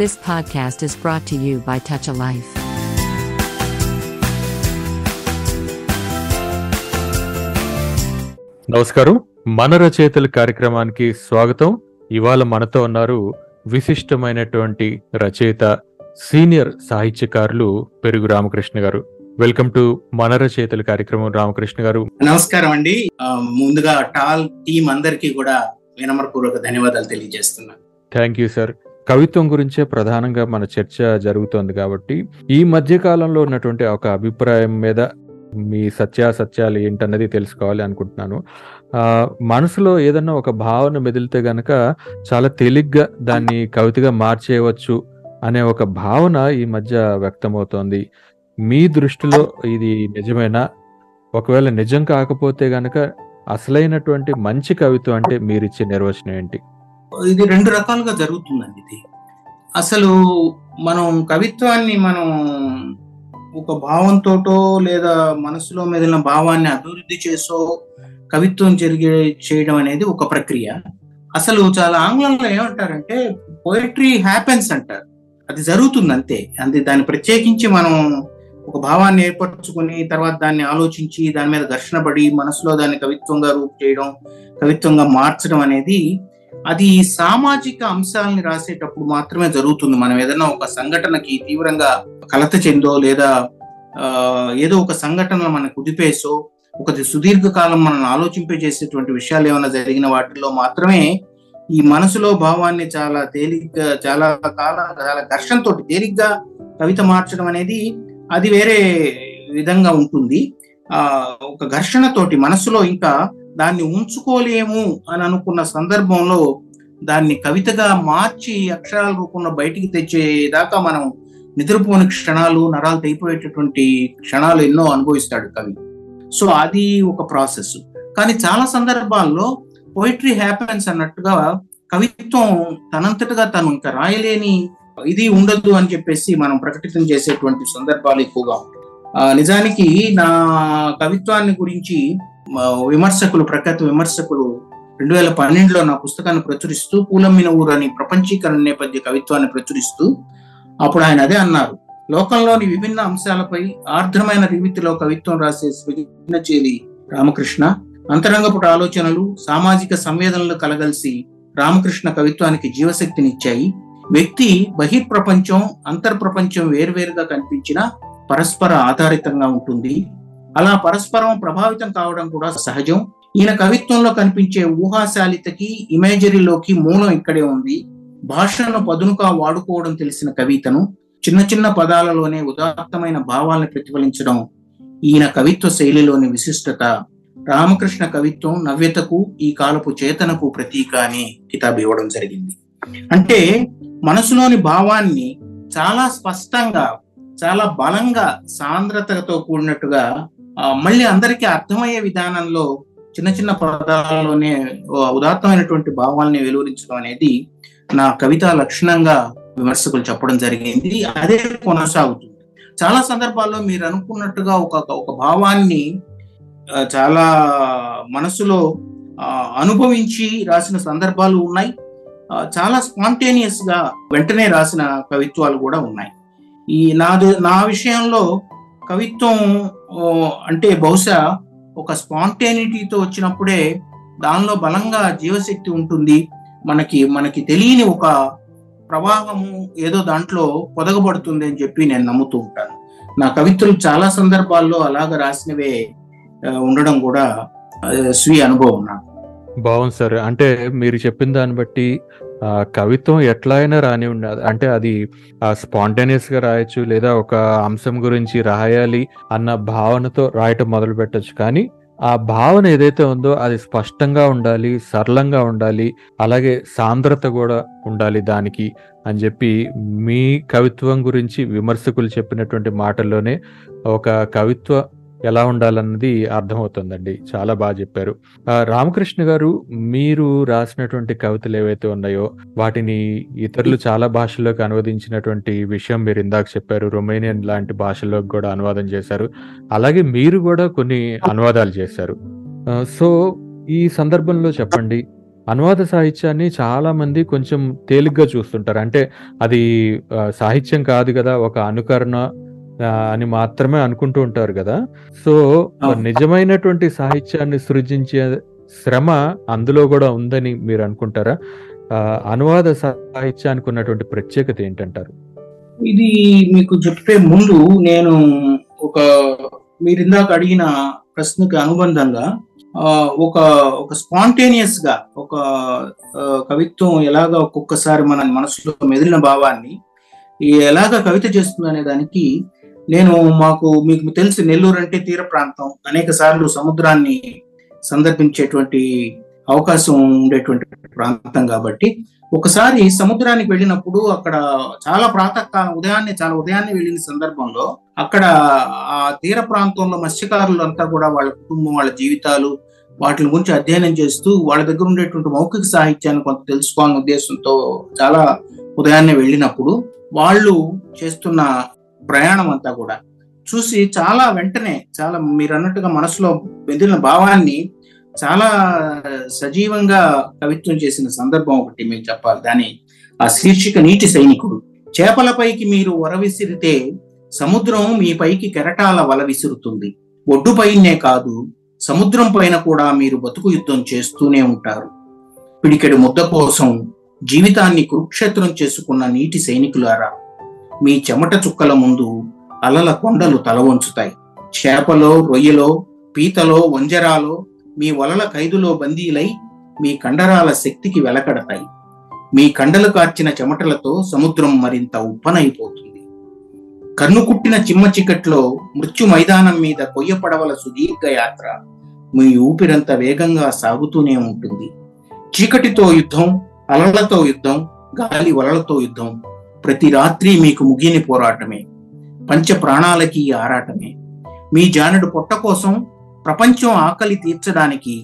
This podcast is brought to you by Touch a Life. నమస్కారం, మన రచయితల కార్యక్రమానికి స్వాగతం. ఇవాళ మనతో ఉన్నారు విశిష్టమైనటువంటి రచయిత, సీనియర్ సాహిత్యకారులు పెరుగు రామకృష్ణ గారు. వెల్కమ్ టు మన రచయితల కార్యక్రమం రామకృష్ణ గారు. నమస్కారం అండి. ముందుగా టాల్ టీమ్ అందరికీ కూడా వినమ్రపూర్వక ధన్యవాదాలు తెలియజేస్తున్నాను. Thank you sir. కవిత్వం గురించే ప్రధానంగా మన చర్చ జరుగుతోంది కాబట్టి ఈ మధ్య కాలంలో ఉన్నటువంటి ఒక అభిప్రాయం మీద మీ సత్యాసత్యాలు ఏంటన్నది తెలుసుకోవాలి అనుకుంటున్నాను. మనసులో ఏదన్నా ఒక భావన మెదిలితే గనక చాలా తేలిగ్గా దాన్ని కవితగా మార్చేయవచ్చు అనే ఒక భావన ఈ మధ్య వ్యక్తమవుతోంది. మీ దృష్టిలో ఇది నిజమేనా? ఒకవేళ నిజం కాకపోతే గనక అసలైనటువంటి మంచి కవిత్వం అంటే మీరిచ్చే నిర్వచనం ఏంటి? ఇది రెండు రకాలుగా జరుగుతుందండి. ఇది అసలు మనం కవిత్వాన్ని మనం ఒక భావంతోటో లేదా మనసులో మెదిలిన భావాన్ని అభివృద్ధి చేసో కవిత్వం చేయడం అనేది ఒక ప్రక్రియ. అసలు చాలా ఆంగ్లంలో ఏమంటారంటే పోయట్రీ హ్యాపెన్స్ అంటారు. అది జరుగుతుంది అంతే. అది దాన్ని ప్రత్యేకించి మనం ఒక భావాన్ని ఏర్పరచుకుని తర్వాత దాన్ని ఆలోచించి దాని మీద ఘర్షణ పడి మనసులో దాన్ని కవిత్వంగా రూపు చేయడం, కవిత్వంగా మార్చడం అనేది అది సామాజిక అంశాలని రాసేటప్పుడు మాత్రమే జరుగుతుంది. మనం ఏదైనా ఒక సంఘటనకి తీవ్రంగా కలత చెందో లేదా ఏదో ఒక సంఘటనలు మనం కుదిపేసో ఒక సుదీర్ఘకాలం మనల్ని ఆలోచింపజేసేటువంటి విషయాలు ఏమైనా జరిగిన వాటిల్లో మాత్రమే ఈ మనసులో భావాన్ని చాలా తేలిగ్గా చాలా ఘర్షణతో తేలిగ్గా కవిత మార్చడం అనేది అది వేరే విధంగా ఉంటుంది. ఒక ఘర్షణతోటి మనసులో ఇంకా దాన్ని ఉంచుకోలేము అని అనుకున్న సందర్భంలో దాన్ని కవితగా మార్చి అక్షరాల రూపంలో బయటికి తెచ్చేదాకా మనం నిద్రపోని క్షణాలు, నరాలు తెగిపోయేటటువంటి క్షణాలు ఎన్నో అనుభవిస్తాడు కవి. సో అది ఒక ప్రాసెస్. కానీ చాలా సందర్భాల్లో పోయిట్రీ హ్యాపెన్స్ అన్నట్టుగా కవిత్వం తనంతటగా తను ఇంకా రాయలేని ఇది ఉండదు అని చెప్పేసి మనం ప్రకటితం చేసేటువంటి సందర్భాలు ఎక్కువగా ఉంటాయి. నిజానికి నా కవిత్వాన్ని గురించి విమర్శకులు 2012లో నా పుస్తకాన్ని ప్రచురిస్తూ పూలమ్మిన ఊరు అని ప్రపంచీకరణ నేపథ్య కవిత్వాన్ని ప్రచురిస్తూ అప్పుడు ఆయన అదే అన్నారు, లోకంలోని విభిన్న అంశాలపై ఆర్ద్రమైన రీతిలో కవిత్వం రాసే సృజనశీలి రామకృష్ణ అంతరంగపుట ఆలోచనలు, సామాజిక సంవేదనలు కలగలిసి రామకృష్ణ కవిత్వానికి జీవశక్తినిచ్చాయి. వ్యక్తి బహిర్ప్రపంచం, అంతర్ప్రపంచం వేర్వేరుగా కనిపించినా పరస్పర ఆధారితంగా ఉంటుంది. అలా పరస్పరం ప్రభావితం కావడం కూడా సహజం. ఈయన కవిత్వంలో కనిపించే ఊహాశాలితకి, ఇమేజరీలోకి మూలం ఇక్కడే ఉంది. భాషను పదునుగా వాడుకోవడం తెలిసిన కవితను చిన్న చిన్న పదాలలోనే ఉదాత్తమైన భావాలను ప్రతిఫలించడం ఈయన కవిత్వ శైలిలోని విశిష్టత. రామకృష్ణ కవిత్వం నవ్యతకు, ఈ కాలపు చేతనకు ప్రతీక అని కితాబు ఇవ్వడం జరిగింది. అంటే మనసులోని భావాన్ని చాలా స్పష్టంగా, చాలా బలంగా, సాంద్రతతో కూడినట్టుగా, మళ్ళీ అందరికీ అర్థమయ్యే విధానంలో చిన్న చిన్న పదాలలోనే ఉదాత్తమైనటువంటి భావాల్ని వెలువరించడం అనేది నా కవితా లక్షణంగా విమర్శకులు చెప్పడం జరిగింది. అదే కొనసాగుతుంది. చాలా సందర్భాల్లో మీరు అనుకున్నట్టుగా ఒక భావాన్ని చాలా మనసులో అనుభవించి రాసిన సందర్భాలు ఉన్నాయి. చాలా స్పాంటేనియస్ గా వెంటనే రాసిన కవిత్వాలు కూడా ఉన్నాయి. ఈ నా విషయంలో కవిత్వం అంటే బహుశా ఒక స్పాంటేనిటీతో వచ్చినప్పుడే దానిలో బలంగా జీవశక్తి ఉంటుంది. మనకి తెలియని ఒక ప్రవాహము ఏదో దాంట్లో పొదగబడుతుంది అని చెప్పి నేను నమ్ముతూ ఉంటాను. నా కవిత్వం చాలా సందర్భాల్లో అలాగ రాసినవే ఉండడం కూడా స్వీయ అనుభవం నాకు. బాగుంది సార్. అంటే మీరు చెప్పిన దాన్ని బట్టి కవిత్వం ఎట్లా అయినా రాని ఉండదు. అంటే అది స్పాంటేనియస్ గా రాయొచ్చు, లేదా ఒక అంశం గురించి రాయాలి అన్న భావనతో రాయటం మొదలు పెట్టచ్చు. కానీ ఆ భావన ఏదైతే ఉందో అది స్పష్టంగా ఉండాలి, సరళంగా ఉండాలి, అలాగే సాంద్రత కూడా ఉండాలి దానికి అని చెప్పి మీ కవిత్వం గురించి విమర్శకులు చెప్పినటువంటి మాటల్లోనే ఒక కవిత్వ ఎలా ఉండాలన్నది అర్థమవుతుందండి. చాలా బాగా చెప్పారు రామకృష్ణ గారు. మీరు రాసినటువంటి కవితలు ఏవైతే ఉన్నాయో వాటిని ఇతరులు చాలా భాషల్లోకి అనువదించినటువంటి విషయం మీరు ఇందాక చెప్పారు. రొమేనియన్ లాంటి భాషల్లోకి కూడా అనువాదం చేశారు. అలాగే మీరు కూడా కొన్ని అనువాదాలు చేశారు. సో ఈ సందర్భంలో చెప్పండి, అనువాద సాహిత్యాన్ని చాలామంది కొంచెం తేలిగ్గా చూస్తుంటారు, అంటే అది సాహిత్యం కాదు కదా, ఒక అనుకరణ అని మాత్రమే అనుకుంటూ ఉంటారు కదా. సో నిజమైనటువంటి సాహిత్యాన్ని సృజించే శ్రమ అందులో కూడా ఉందని మీరు అనుకుంటారా? అనువాద సాహిత్యానికి ఉన్నటువంటి ప్రత్యేకత ఏంటంటారు? ఇది మీకు చెప్పే ముందు నేను ఒక మీరు ఇందాక అడిగిన ప్రశ్నకి అనుబంధంగా ఒక స్పాంటేనియస్ గా ఒక కవిత్వం ఎలాగ ఒక్కొక్కసారి మన మనసులో మెదిలిన భావాన్ని ఎలాగ కవిత చేస్తుంది అనే దానికి నేను మీకు తెలిసి నెల్లూరు అంటే తీర ప్రాంతం, అనేక సార్లు సముద్రాన్ని సందర్భించేటువంటి అవకాశం ఉండేటువంటి ప్రాంతం కాబట్టి ఒకసారి సముద్రానికి వెళ్ళినప్పుడు అక్కడ చాలా ప్రాతకాలం ఉదయాన్నే వెళ్ళిన సందర్భంలో అక్కడ ఆ తీర ప్రాంతంలో మత్స్యకారులు అంతా కూడా వాళ్ళ కుటుంబం, వాళ్ళ జీవితాలు, వాటి గురించి అధ్యయనం చేస్తూ వాళ్ళ దగ్గర ఉండేటువంటి మౌఖిక సాహిత్యాన్ని కొంత తెలుసుకోవాలనే ఉద్దేశంతో చాలా ఉదయాన్నే వెళ్ళినప్పుడు వాళ్ళు చేస్తున్న ప్రయాణం అంతా కూడా చూసి చాలా వెంటనే చాలా మీరు అన్నట్టుగా మనసులో వెదిలిన భావాన్ని చాలా సజీవంగా కవిత్వం చేసిన సందర్భం ఒకటి మీకు చెప్పాలి. దాని ఆ శీర్షిక నీటి సైనికుడు. చేపలపైకి మీరు వరవిసిరితే సముద్రం మీ పైకి కెరటాల వల విసురుతుంది. ఒడ్డుపైనే కాదు సముద్రం పైన కూడా మీరు బతుకు యుద్ధం చేస్తూనే ఉంటారు. పిడికెడు ముద్ద కోసం జీవితాన్ని కురుక్షేత్రం చేసుకున్న నీటి సైనికులారా, మీ చెమట చుక్కల ముందు అలల కొండలు తల వంచుతాయి. చేపలో, రొయ్యలో, పీతలో, వంజరాలో మీ వలల ఖైదులో బందీలై మీ కండరాల శక్తికి వెలకడతాయి. మీ కండలు కార్చిన చెమటలతో సముద్రం మరింత ఉప్పనైపోతుంది. కన్నుకుట్టిన చిమ్మ చికట్లో మృత్యు మైదానం మీద కొయ్య పడవల సుదీర్ఘ యాత్ర మీ ఊపిరంత వేగంగా సాగుతూనే ఉంటుంది. చీకటితో యుద్ధం, అలలతో యుద్ధం, గాలి వలలతో యుద్ధం. ప్రతి రాత్రి మీకు ముగిని పోరాటమే, పంచ ప్రాణాలకి ఆరాటమే. మీ జానడు పొట్ట కోసం, ప్రపంచం ఆకలి తీర్చడానికి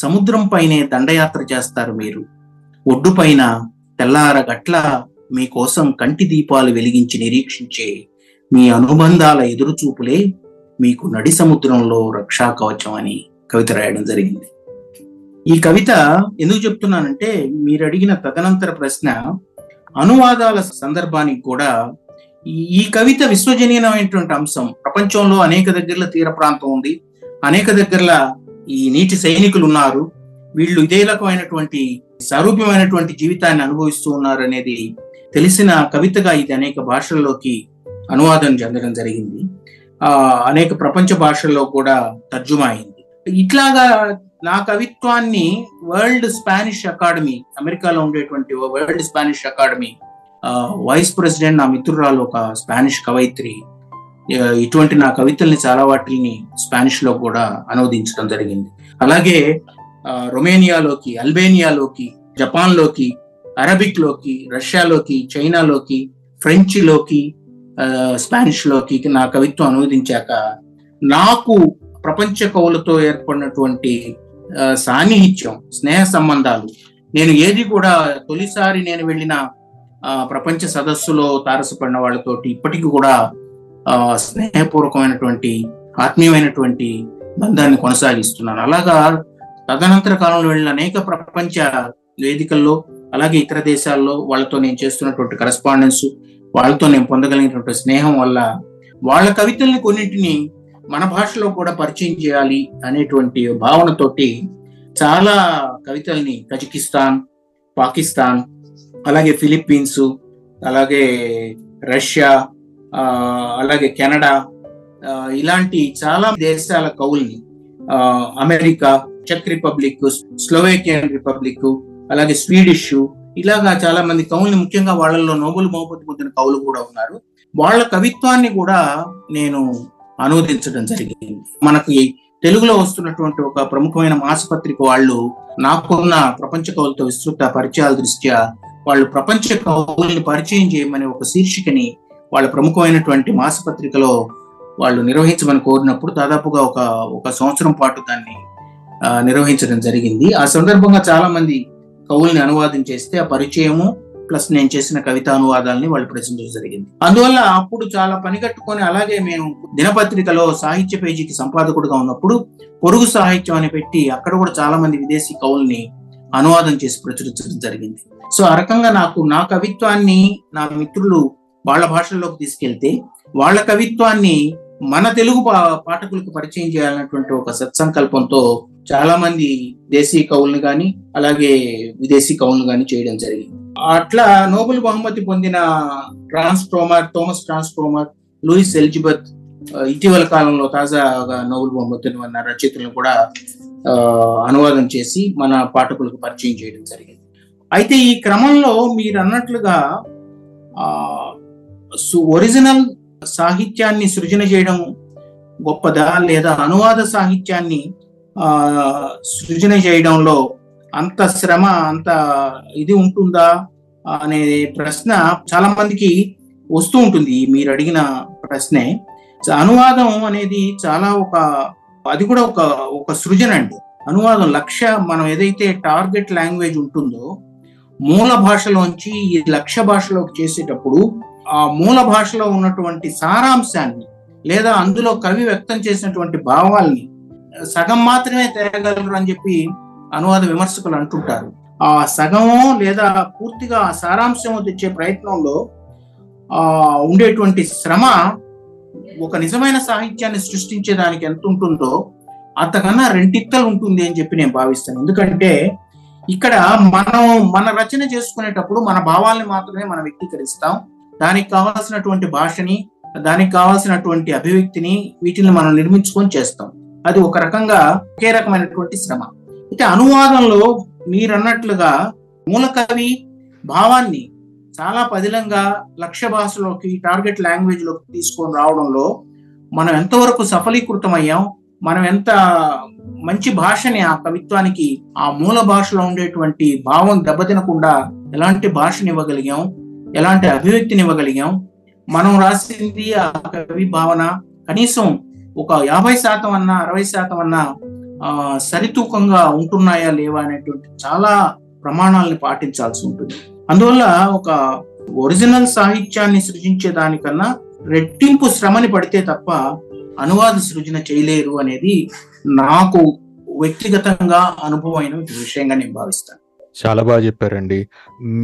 సముద్రం పైనే దండయాత్ర చేస్తారు మీరు. ఒడ్డుపైన తెల్లారగట్ల మీకోసం కంటి దీపాలు వెలిగించి నిరీక్షించే మీ అనుబంధాల ఎదురుచూపులే మీకు నడి సముద్రంలో రక్షా కవచం అని కవిత రాయడం జరిగింది. ఈ కవిత ఎందుకు చెప్తున్నానంటే, మీరు అడిగిన తదనంతర ప్రశ్న అనువాదాల సందర్భానికి కూడా ఈ కవిత విశ్వజనీయమైనటువంటి అంశం. ప్రపంచంలో అనేక దగ్గరలో తీర ప్రాంతం ఉంది, అనేక దగ్గరలా ఈ నీటి సైనికులు ఉన్నారు, వీళ్ళు ఇదే రకమైనటువంటి సారూప్యమైనటువంటి జీవితాన్ని అనుభవిస్తూ ఉన్నారు అనేది తెలిసిన కవితగా ఇది అనేక భాషల్లోకి అనువాదం చెందడం జరిగింది. అనేక ప్రపంచ భాషల్లో కూడా తర్జుమా అయింది. ఇట్లాగా నా కవిత్వాన్ని వరల్డ్ స్పానిష్ అకాడమీ, అమెరికాలో ఉండేటువంటి world Spanish academy vice president నా మిత్రురాలు, ఒక స్పానిష్ కవయిత్రి, ఇటువంటి నా కవితల్ని చాలా వాటిని స్పానిష్ లో కూడా అనువదించడం జరిగింది. అలాగే రొమేనియాలోకి, అల్బేనియాలోకి, జపాన్లోకి, అరబిక్ లోకి, రష్యాలోకి, చైనాలోకి, ఫ్రెంచ్లోకి, స్పానిష్ లోకి నా కవిత్వం అనువదించాక నాకు ప్రపంచ కవులతో ఏర్పడినటువంటి సాన్నిహిత్యం, స్నేహ సంబంధాలు, నేను ఏది కూడా తొలిసారి నేను వెళ్ళిన ప్రపంచ సదస్సులో తారసపడిన వాళ్ళతోటి ఇప్పటికీ కూడా స్నేహపూర్వకమైనటువంటి ఆత్మీయమైనటువంటి బంధాన్ని కొనసాగిస్తున్నాను. అలాగా తదనంతర కాలంలో వెళ్ళిన అనేక ప్రపంచ వేదికల్లో అలాగే ఇతర దేశాల్లో వాళ్ళతో నేను చేస్తున్నటువంటి కరస్పాండెన్స్, వాళ్ళతో నేను పొందగలిగినటువంటి స్నేహం వల్ల వాళ్ళ కవితల్ని కొన్నింటిని మన భాషలో కూడా పరిచయం చేయాలి అనేటువంటి భావనతోటి చాలా కవితల్ని కజకిస్తాన్, పాకిస్తాన్, అలాగే ఫిలిప్పీన్స్, అలాగే రష్యా, అలాగే కెనడా, ఇలాంటి చాలా దేశాల కవుల్ని, అమెరికా, చెక్ రిపబ్లిక్, స్లోవేకియన్ రిపబ్లిక్, అలాగే స్వీడిష్, ఇలాగా చాలా మంది కవుల్ని, ముఖ్యంగా వాళ్ళల్లో నోబెల్ బహుమతి పొందిన కవులు కూడా ఉన్నారు, వాళ్ళ కవిత్వాన్ని కూడా నేను అనువదించడం జరిగింది. మనకి తెలుగులో వస్తున్నటువంటి ఒక ప్రముఖమైన మాసపత్రిక వాళ్ళు నాకున్న ప్రపంచ కవులతో విస్తృత పరిచయాల దృష్ట్యా వాళ్ళు ప్రపంచ కవుల్ని పరిచయం చేయమని ఒక శీర్షికని వాళ్ళ ప్రముఖమైనటువంటి మాసపత్రికలో వాళ్ళు నిర్వహించమని కోరినప్పుడు దాదాపుగా ఒక సంవత్సరం పాటు దాన్ని నిర్వహించడం జరిగింది. ఆ సందర్భంగా చాలా మంది కవుల్ని అనువాదం చేస్తే ఆ పరిచయము ప్లస్ నేను చేసిన కవిత అనువాదాలని వాళ్ళు ప్రచురించడం జరిగింది. అందువల్ల అప్పుడు చాలా పనిగట్టుకొని అలాగే మేము దినపత్రికలో సాహిత్య పేజీకి సంపాదకుడుగా ఉన్నప్పుడు పొరుగు సాహిత్యం అని పెట్టి అక్కడ కూడా చాలా మంది విదేశీ కవుల్ని అనువాదం చేసి ప్రచురించడం జరిగింది. సో ఆ రకంగా నా కవిత్వాన్ని నా మిత్రులు వాళ్ళ భాషల్లోకి తీసుకెళ్తే వాళ్ళ కవిత్వాన్ని మన తెలుగు పాఠకులకు పరిచయం చేయాలన్నటువంటి ఒక సత్సంకల్పంతో చాలా మంది దేశీ కవులను కానీ అలాగే విదేశీ కవులను కానీ చేయడం జరిగింది. అట్లా నోబెల్ బహుమతి పొందిన థామస్ ట్రాన్స్ఫ్రోమర్, లూయిస్ ఎలిజబెత్ ఇటీవల కాలంలో తాజాగా నోబెల్ బహుమతి ఉన్న రచయితలను కూడా అనువాదం చేసి మన పాఠకులకు పరిచయం చేయడం జరిగింది. అయితే ఈ క్రమంలో మీరు అన్నట్లుగా ఒరిజినల్ సాహిత్యాన్ని సృజన చేయడం గొప్పదా లేదా అనువాద సాహిత్యాన్ని సృజన చేయడంలో అంత శ్రమ అంత ఇది ఉంటుందా అనే ప్రశ్న చాలా మందికి వస్తూ ఉంటుంది. మీరు అడిగిన ప్రశ్నే. అనువాదం అనేది అది కూడా ఒక సృజన అండి. అనువాదం లక్ష్య మనం ఏదైతే టార్గెట్ లాంగ్వేజ్ ఉంటుందో మూల భాషలోంచి ఈ లక్ష్య భాషలోకి చేసేటప్పుడు ఆ మూల భాషలో ఉన్నటువంటి సారాంశాన్ని లేదా అందులో కవి వ్యక్తం చేసినటువంటి భావాల్ని సగం మాత్రమే తేగలరు అని చెప్పి అనువాద విమర్శకులు అంటుంటారు. ఆ సగమో లేదా పూర్తిగా ఆ సారాంశమో తెచ్చే ప్రయత్నంలో ఉండేటువంటి శ్రమ ఒక నిజమైన సాహిత్యాన్ని సృష్టించేదానికి ఎంత ఉంటుందో అంతకన్నా రెండిత్తలు ఉంటుంది అని చెప్పి నేను భావిస్తాను. ఎందుకంటే ఇక్కడ మన రచన చేసుకునేటప్పుడు మన భావాల్ని మాత్రమే మనం వ్యక్తీకరిస్తాం. దానికి కావాల్సినటువంటి భాషని, దానికి కావాల్సినటువంటి అభివ్యక్తిని, వీటిని మనం నిర్మించుకొని చేస్తాం. అది ఒక రకంగా ఒకే రకమైనటువంటి శ్రమ. అయితే అనువాదంలో మీరన్నట్లుగా మూల కవి భావాన్ని చాలా పదిలంగా లక్ష్య భాషలోకి, టార్గెట్ లాంగ్వేజ్ లోకి తీసుకొని రావడంలో మనం ఎంతవరకు సఫలీకృతమయ్యాం, మనం ఎంత మంచి భాషని ఆ కవిత్వానికి ఆ మూల భాషలో ఉండేటువంటి భావం దెబ్బతినకుండా ఎలాంటి భాషని ఇవ్వగలిగాం, ఎలాంటి అభివ్యక్తిని ఇవ్వగలిగాం, మనం రాసింది ఆ కవి భావన కనీసం ఒక 50% అన్నా 60% అన్నా సరితూకంగా ఉంటున్నాయా లేవా అనేటువంటి చాలా ప్రమాణాలని పాటించాల్సి ఉంటుంది. అందువల్ల ఒక ఒరిజినల్ సాహిత్యాన్ని సృజించే దానికన్నా రెట్టింపు శ్రమని పడితే తప్ప అనువాద సృజన చేయలేరు అనేది నాకు వ్యక్తిగతంగా అనుభవమైన విషయంగా నేను భావిస్తాను. చాలా బాగా చెప్పారండి.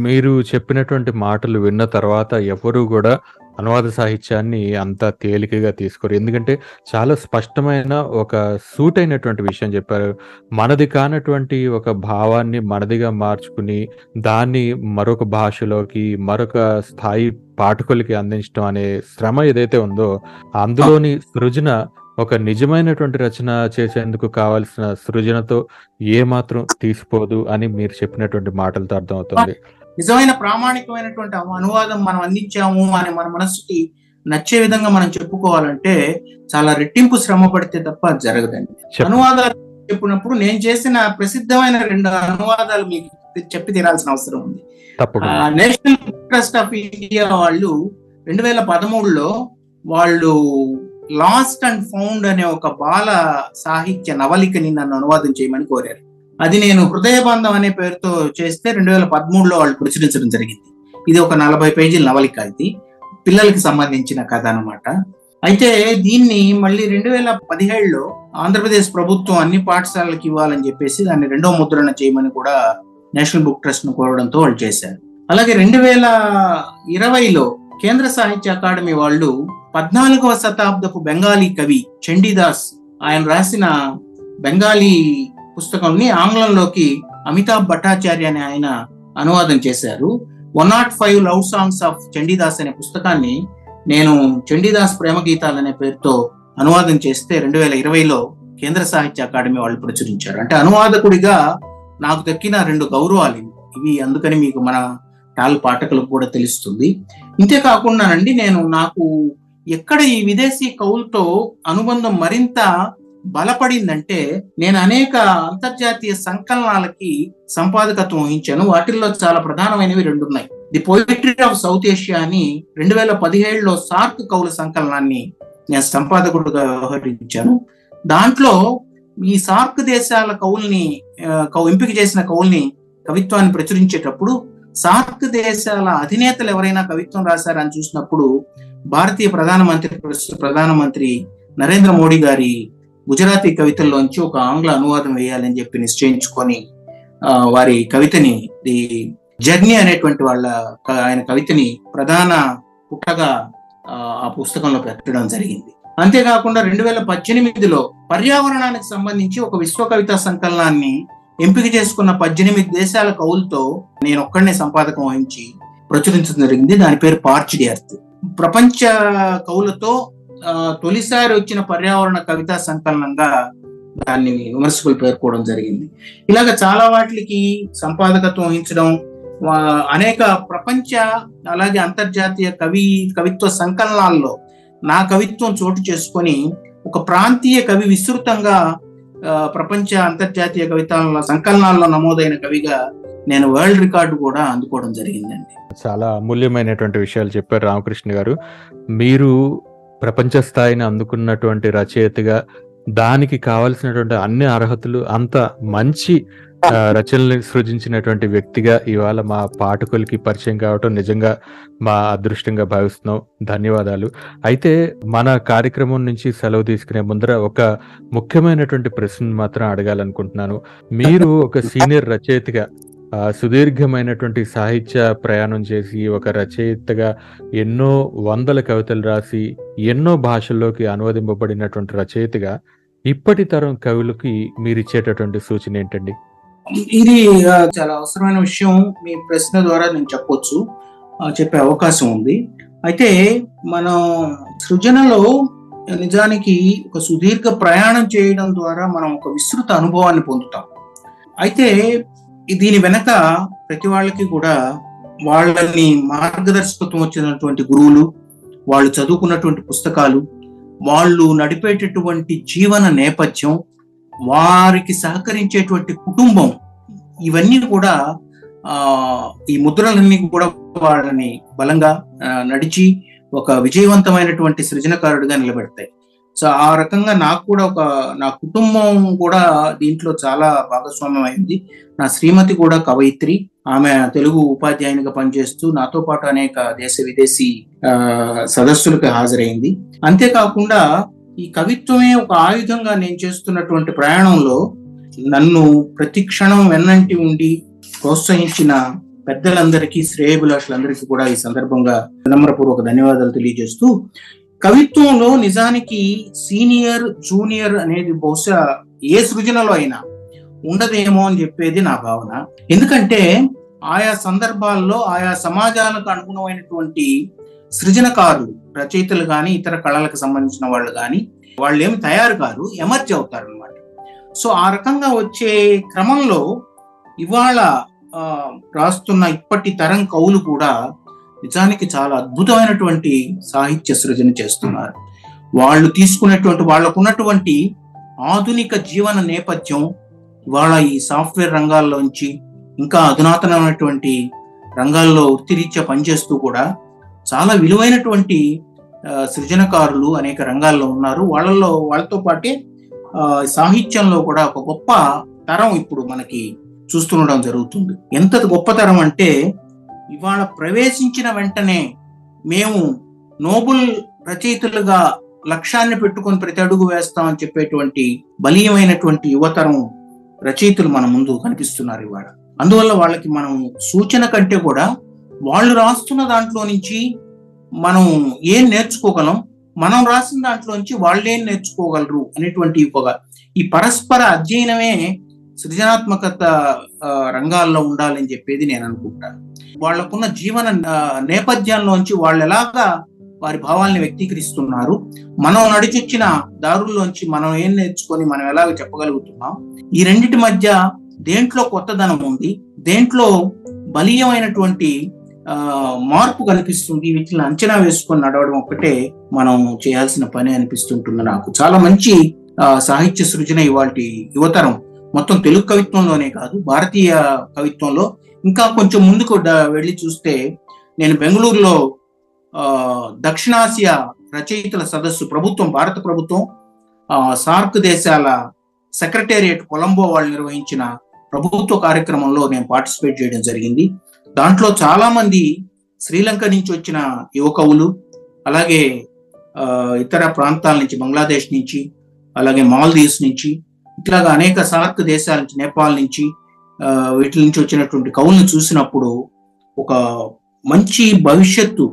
మీరు చెప్పినటువంటి మాటలు విన్న తర్వాత ఎవరు కూడా అనువాద సాహిత్యాన్ని అంత తేలికగా తీసుకోరు. ఎందుకంటే చాలా స్పష్టమైన ఒక సూటైనటువంటి విషయం చెప్పారు. మనది కానటువంటి ఒక భావాన్ని మనదిగా మార్చుకుని దాన్ని మరొక భాషలోకి, మరొక స్థాయి పాఠకులకి అందించడం అనే శ్రమ ఏదైతే ఉందో, అందులోని సృజన ఒక నిజమైనటువంటి రచన చేసేందుకు కావలసిన సృజనతో ఏమాత్రం తీసిపోదు అని మీరు చెప్పినటువంటి మాటలతో అర్థమవుతుంది. నిజమైన ప్రామాణికమైనటువంటి అనువాదం మనం అందించాము అని మన మనసుకి నచ్చే విధంగా మనం చెప్పుకోవాలంటే చాలా రెట్టింపు శ్రమ పడితే తప్ప జరగదండి. అనువాదాలు చెప్పినప్పుడు నేను చేసిన ప్రసిద్ధమైన 2 అనువాదాలు మీకు చెప్పి తీరాల్సిన అవసరం ఉంది. National book trust of India వాళ్ళు 2013లో వాళ్ళు లాస్ట్ అండ్ ఫౌండ్ అనే ఒక బాల సాహిత్య నవలికని నన్ను అనువాదం చేయమని కోరారు. అది నేను హృదయబంధం అనే పేరుతో చేస్తే 2013లో వాళ్ళు ప్రచురించడం జరిగింది. ఇది ఒక 40 పేజీల నవలిక. ఇది పిల్లలకి సంబంధించిన కథ అనమాట. అయితే దీన్ని మళ్ళీ 2017లో ఆంధ్రప్రదేశ్ ప్రభుత్వం అన్ని పాఠశాలలకు ఇవ్వాలని చెప్పేసి దాన్ని 2వ ముద్రణ చేయమని కూడా నేషనల్ బుక్ ట్రస్ట్ ను కోరడంతో వాళ్ళు చేశారు. అలాగే 2020లో కేంద్ర సాహిత్య అకాడమీ వాళ్ళు 14వ శతాబ్దపు బెంగాలీ కవి చండీదాస్ ఆయన రాసిన బెంగాలీ పుస్తకాన్ని ఆంగ్లంలోకి అమితాబ్ భట్టాచార్య అని ఆయన అనువాదం చేశారు. 105 లవ్ సాంగ్స్ ఆఫ్ చండీదాస్ అనే పుస్తకాన్ని నేను చండీదాస్ ప్రేమ గీతాలు అనే పేరుతో అనువాదం చేస్తే 2020లో కేంద్ర సాహిత్య అకాడమీ వాళ్ళు ప్రచురించారు. అంటే అనువాదకుడిగా నాకు దక్కిన 2 గౌరవాలు ఇవి. అందుకని మీకు మన టాల్ పాఠకులకు కూడా తెలుస్తుంది. ఇంతేకాకుండానండి నాకు ఎక్కడ ఈ విదేశీ కవులతో అనుబంధం మరింత బలపడిందంటే నేను అనేక అంతర్జాతీయ సంకలనాలకి సంపాదకత్వం వహించాను. వాటిల్లో చాలా ప్రధానమైనవి 2 ఉన్నాయి. The poetry of south Asia అని 2017లో SAARC కవుల సంకలనాన్ని నేను సంపాదకుడుగా వ్యవహరించాను. దాంట్లో ఈ SAARC దేశాల ఎంపిక చేసిన కవుల్ని కవిత్వాన్ని ప్రచురించేటప్పుడు SAARC దేశాల అధినేతలు ఎవరైనా కవిత్వం రాశారని చూసినప్పుడు భారతీయ ప్రస్తుత ప్రధానమంత్రి నరేంద్ర మోడీ గారి గుజరాతీ కవితల్లోంచి ఒక ఆంగ్ల అనువాదం వేయాలని చెప్పి నిశ్చయించుకొని వారి కవితని, ది జర్నీ అనేటువంటి వాళ్ళ ఆయన కవితని ప్రధాన పుట్టగా ఆ పుస్తకంలో పెట్టడం జరిగింది. అంతేకాకుండా 2018లో పర్యావరణానికి సంబంధించి ఒక విశ్వ కవితా సంకలనాన్ని ఎంపిక చేసుకున్న 18 దేశాల కవులతో నేను ఒక్కడనే సంపాదకం వహించి ప్రచురించడం జరిగింది. దాని పేరు పార్చ్డ్ ఎర్త్. ప్రపంచ కవులతో తొలిసారి వచ్చిన పర్యావరణ కవితా సంకలనంగా దాన్ని విమర్శకులు పేర్కోవడం జరిగింది. ఇలాగ చాలా వాటికి సంపాదకత్వం వహించడం, అనేక ప్రపంచ అలాగే అంతర్జాతీయ కవిత్వ సంకలనాల్లో నా కవిత్వం చోటు చేసుకొని ఒక ప్రాంతీయ కవి విస్తృతంగా ప్రపంచ అంతర్జాతీయ కవితల సంకలనాల్లో నమోదైన కవిగా నేను వరల్డ్ రికార్డు కూడా అందుకోవడం జరిగిందండి. చాలా అమూల్యమైనటువంటి విషయాలు చెప్పారు రామకృష్ణ గారు. మీరు ప్రపంచ స్థాయిని అందుకున్నటువంటి రచయితగా, దానికి కావలసినటువంటి అన్ని అర్హతలు, అంత మంచి రచనలు సృజించినటువంటి వ్యక్తిగా ఇవాళ మా పాఠకులకి పరిచయం కావటం నిజంగా మా అదృష్టంగా భావిస్తున్నాం. ధన్యవాదాలు. అయితే మన కార్యక్రమం నుంచి సెలవు తీసుకునే ముందర ఒక ముఖ్యమైనటువంటి ప్రశ్న మాత్రం అడగాలనుకుంటున్నాను. మీరు ఒక సీనియర్ రచయితగా సుదీర్ఘమైనటువంటి సాహిత్య ప్రయాణం చేసి, ఒక రచయితగా ఎన్నో వందల కవితలు రాసి, ఎన్నో భాషల్లోకి అనువదింపబడినటువంటి రచయితగా ఇప్పటి తరం కవులకి మీరు ఇచ్చేటటువంటి సూచన ఏంటండి? ఇది చాలా అవసరమైన విషయం. మీ ప్రశ్న ద్వారా నేను చెప్పొచ్చు, చెప్పే అవకాశం ఉంది. అయితే మనం సృజనలో నిజానికి ఒక సుదీర్ఘ ప్రయాణం చేయడం ద్వారా మనం ఒక విస్తృత అనుభవాన్ని పొందుతాం. అయితే దీని వెనక ప్రతి వాళ్ళకి కూడా వాళ్ళని మార్గదర్శకత్వం వచ్చినటువంటి గురువులు, వాళ్ళు చదువుకున్నటువంటి పుస్తకాలు, వాళ్ళు నడిపేటటువంటి జీవన నేపథ్యం, వారికి సహకరించేటువంటి కుటుంబం, ఇవన్నీ కూడా ఈ ముద్రలన్నీ కూడా వాళ్ళని బలంగా నడిచి ఒక విజయవంతమైనటువంటి సృజనకారుడిగా నిలబెడతాయి. సో ఆ రకంగా నాకు కూడా నా కుటుంబం కూడా దీంట్లో చాలా భాగస్వామ్యం అయింది. నా శ్రీమతి కూడా కవయిత్రి, ఆమె తెలుగు ఉపాధ్యాయునిగా పనిచేస్తూ నాతో పాటు అనేక దేశ విదేశీ సదస్సులకు హాజరైంది. అంతేకాకుండా ఈ కవిత్వమే ఒక ఆయుధంగా నేను చేస్తున్నటువంటి ప్రయాణంలో నన్ను ప్రతి క్షణం వెన్నంటి ఉండి ప్రోత్సహించిన పెద్దలందరికీ, శ్రేయభిలాషులందరికీ కూడా ఈ సందర్భంగా వినమ్రపూర్వక ధన్యవాదాలు తెలియజేస్తూ, కవిత్వంలో నిజానికి సీనియర్ జూనియర్ అనేది బహుశా ఏ సృజనలో అయినా ఉండదేమో అని చెప్పేది నా భావన. ఎందుకంటే ఆయా సందర్భాల్లో ఆయా సమాజాలకు అనుగుణమైనటువంటి సృజనకారులు, రచయితలు కానీ ఇతర కళలకు సంబంధించిన వాళ్ళు కానీ వాళ్ళు ఏమి తయారు కారు, ఎమర్జ్ అవుతారు అనమాట. సో ఆ రకంగా వచ్చే క్రమంలో ఇవాళ రాస్తున్న ఇప్పటి తరం కవులు కూడా నిజానికి చాలా అద్భుతమైనటువంటి సాహిత్య సృజన చేస్తున్నారు. వాళ్ళు తీసుకునేటువంటి, వాళ్ళకున్నటువంటి ఆధునిక జీవన నేపథ్యం, ఇవాళ ఈ సాఫ్ట్వేర్ రంగాల్లోంచి ఇంకా అధునాతనమైనటువంటి రంగాల్లో వృత్తిరీత్యా పనిచేస్తూ కూడా చాలా విలువైనటువంటి సృజనకారులు అనేక రంగాల్లో ఉన్నారు. వాళ్ళతో పాటే సాహిత్యంలో కూడా ఒక గొప్ప తరం ఇప్పుడు మనకి చూస్తుండడం జరుగుతుంది. ఎంత గొప్ప తరం అంటే, ఇవాళ ప్రవేశించిన వెంటనే మేము నోబెల్ రచయితలుగా లక్ష్యాన్ని పెట్టుకొని ప్రతి అడుగు వేస్తామని చెప్పేటువంటి బలీయమైనటువంటి యువతరం రచయితలు మన ముందు కనిపిస్తున్నారు ఇవాళ. అందువల్ల వాళ్ళకి మనం సూచన కంటే కూడా వాళ్ళు రాస్తున్న దాంట్లో నుంచి మనం ఏం నేర్చుకోగలం, మనం రాసిన దాంట్లో నుంచి వాళ్ళు ఏం నేర్చుకోగలరు అనేటువంటి ఈ పరస్పర అధ్యయనమే సృజనాత్మకత రంగాల్లో ఉండాలని చెప్పేది నేను అనుకుంటాను. వాళ్ళకున్న జీవన నేపథ్యంలోంచి వాళ్ళు ఎలాగా వారి భావాల్ని వ్యక్తీకరిస్తున్నారు, మనం నడిచొచ్చిన దారుల్లోంచి మనం ఏం నేర్చుకొని మనం ఎలాగ చెప్పగలుగుతున్నాం, ఈ రెండింటి మధ్య దేంట్లో కొత్తదనం ఉంది, దేంట్లో బలీయమైనటువంటి మార్పు కనిపిస్తుంది, వీటిని అంచనా వేసుకొని నడవడం ఒకటే మనం చేయాల్సిన పని అనిపిస్తుంటుంది నాకు. చాలా మంచి సాహిత్య సృజన ఇవాళ యువతరం మొత్తం తెలుగు కవిత్వంలోనే కాదు, భారతీయ కవిత్వంలో ఇంకా కొంచెం ముందుకు వెళ్ళి చూస్తే, నేను బెంగళూరులో దక్షిణాసియా రచయితల సదస్సు, భారత ప్రభుత్వం సార్క్ దేశాల సెక్రటేరియట్ కొలంబో వాళ్ళు నిర్వహించిన ప్రభుత్వ కార్యక్రమంలో నేను పార్టిసిపేట్ చేయడం జరిగింది. దాంట్లో చాలా మంది శ్రీలంక నుంచి వచ్చిన యువకవులు, అలాగే ఇతర ప్రాంతాల నుంచి, బంగ్లాదేశ్ నుంచి, అలాగే మాల్దీవ్స్ నుంచి, ఇట్లాగా అనేక సార్క్ దేశాల నుంచి, నేపాల్ నుంచి, వీటి నుంచి వచ్చినటువంటి కవులను చూసినప్పుడు ఒక మంచి భవిష్యత్తు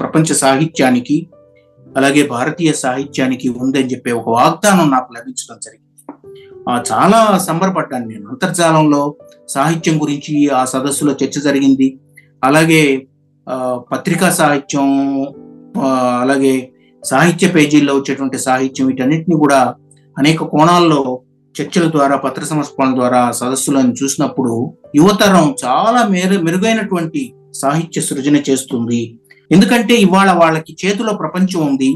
ప్రపంచ సాహిత్యానికి అలాగే భారతీయ సాహిత్యానికి ఉందని చెప్పే ఒక వాగ్దానం నాకు లభించడం జరిగింది. చాలా సంబరపడ్డాను నేను. అంతర్జాలంలో సాహిత్యం గురించి ఆ సదస్సులో చర్చ జరిగింది. అలాగే పత్రికా సాహిత్యం, అలాగే సాహిత్య పేజీల్లో వచ్చేటువంటి సాహిత్యం, వీటన్నిటిని కూడా అనేక కోణాల్లో చర్చల ద్వారా, పత్ర సంస్కరణల ద్వారా సదస్సులను చూసినప్పుడు యువతరం చాలా మెరుగైనటువంటి సాహిత్య సృజన చేస్తుంది. ఎందుకంటే ఇవాళ వాళ్ళకి చేతిలో ప్రపంచం ఉంది.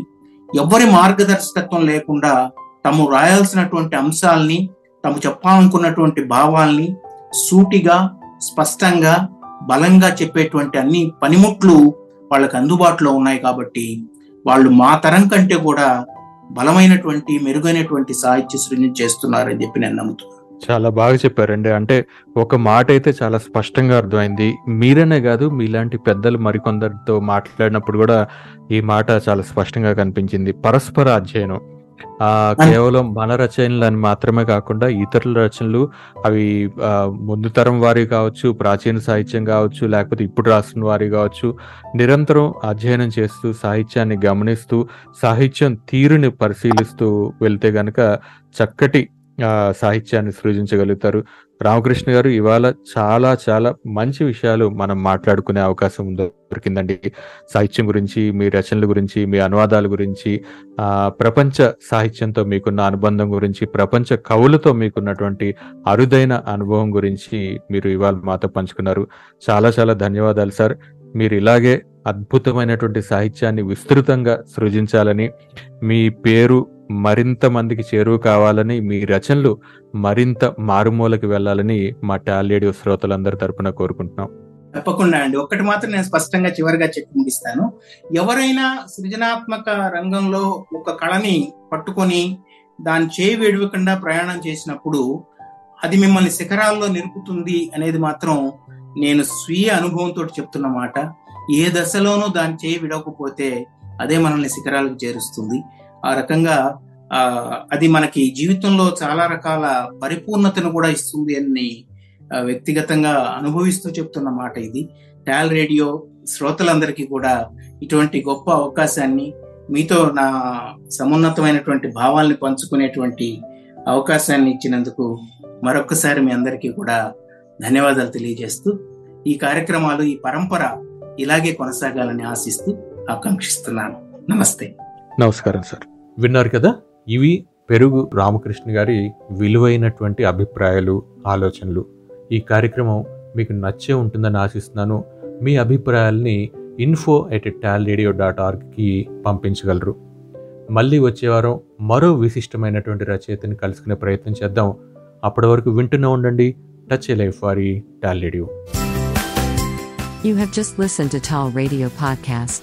ఎవ్వరి మార్గదర్శకత్వం లేకుండా తాము రాయాల్సినటువంటి అంశాలని, తాము చెప్పాలనుకున్నటువంటి భావాల్ని సూటిగా, స్పష్టంగా, బలంగా చెప్పేటువంటి అన్ని పనిముట్లు వాళ్ళకి అందుబాటులో ఉన్నాయి. కాబట్టి వాళ్ళు మా తరం కంటే కూడా బలమైనటువంటి, మెరుగైనటువంటి సాహిత్య సృజన చేస్తున్నారని చెప్పి నేను నమ్ముతున్నాను. చాలా బాగా చెప్పారండి. అంటే ఒక మాట అయితే చాలా స్పష్టంగా అర్థమైంది. మీరనే కాదు, మీలాంటి పెద్దలు మరికొందరితో మాట్లాడినప్పుడు కూడా ఈ మాట చాలా స్పష్టంగా కనిపించింది. పరస్పర అధ్యయనం, కేవలం మన రచనలని మాత్రమే కాకుండా ఇతరుల రచనలు, అవి ముందు తరం వారి కావచ్చు, ప్రాచీన సాహిత్యం కావచ్చు, లేకపోతే ఇప్పుడు రాసిన వారి కావచ్చు, నిరంతరం అధ్యయనం చేస్తూ, సాహిత్యాన్ని గమనిస్తూ, సాహిత్యం తీరుని పరిశీలిస్తూ వెళ్తే గనక చక్కటి సాహిత్యాన్ని సృజించగలుగుతారు. రామకృష్ణ గారు, ఇవాళ చాలా చాలా మంచి విషయాలు మనం మాట్లాడుకునే అవకాశం దొరికిందండి. సాహిత్యం గురించి, మీ రచనల గురించి, మీ అనువాదాల గురించి, ప్రపంచ సాహిత్యంతో మీకున్న అనుబంధం గురించి, ప్రపంచ కవులతో మీకున్నటువంటి అరుదైన అనుభవం గురించి మీరు ఇవాళ మాతో పంచుకున్నారు. చాలా చాలా ధన్యవాదాలు సార్. మీరు ఇలాగే అద్భుతమైనటువంటి సాహిత్యాన్ని విస్తృతంగా సృజించాలని, మీ పేరు మరింత మందికి చేరువ కావాలని, మీ రచనలు మరింత మారుమూలకి వెళ్ళాలని మా టాలీడియో శ్రోతలందరి తరపున కోరుకుంటున్నాం. తప్పకుండా అండి. ఒక్కటి మాత్రం నేను స్పష్టంగా చివరిగా చెప్పి ముగిస్తాను. ఎవరైనా సృజనాత్మక రంగంలో ఒక కళని పట్టుకొని దాన్ని చేయి వేడువకుండా ప్రయాణం చేసినప్పుడు అది మిమ్మల్ని శిఖరాల్లో నిలుపుతుంది అనేది మాత్రం నేను స్వీయ అనుభవంతో చెప్తున్న మాట. ఏ దశలోనూ దాన్ని చేయి విడవకపోతే అదే మనల్ని శిఖరాలకు చేరుస్తుంది. ఆ రకంగా అది మనకి జీవితంలో చాలా రకాల పరిపూర్ణతను కూడా ఇస్తుంది అని వ్యక్తిగతంగా అనుభవిస్తూ చెప్తున్న మాట ఇది. టాల్ రేడియో శ్రోతలందరికీ కూడా ఇటువంటి గొప్ప అవకాశాన్ని, మీతో నా సమున్నతమైనటువంటి భావాల్ని పంచుకునేటువంటి అవకాశాన్ని ఇచ్చినందుకు మరొకసారి మీ అందరికీ కూడా ధన్యవాదాలు తెలియజేస్తూ, ఈ కార్యక్రమాలు, ఈ పరంపర ఇలాగే కొనసాగాలని ఆశిస్తూ, ఆకాంక్షిస్తున్నాను. నమస్తే, నమస్కారం సార్. విన్నారు కదా, ఇవి పెరుగు రామకృష్ణ గారి విలువైనటువంటి అభిప్రాయాలు, ఆలోచనలు. ఈ కార్యక్రమం మీకు నచ్చే ఉంటుందని ఆశిస్తున్నాను. మీ అభిప్రాయాల్ని info@talradio.org పంపించగలరు. మళ్ళీ వచ్చేవారం మరో విశిష్టమైనటువంటి రచయితని కలుసుకునే ప్రయత్నం చేద్దాం. అప్పటి వరకు వింటూనే ఉండండి టచ్ ఏ లైఫ్ వారి tall radio. You have just listened to Tal Radio Podcast.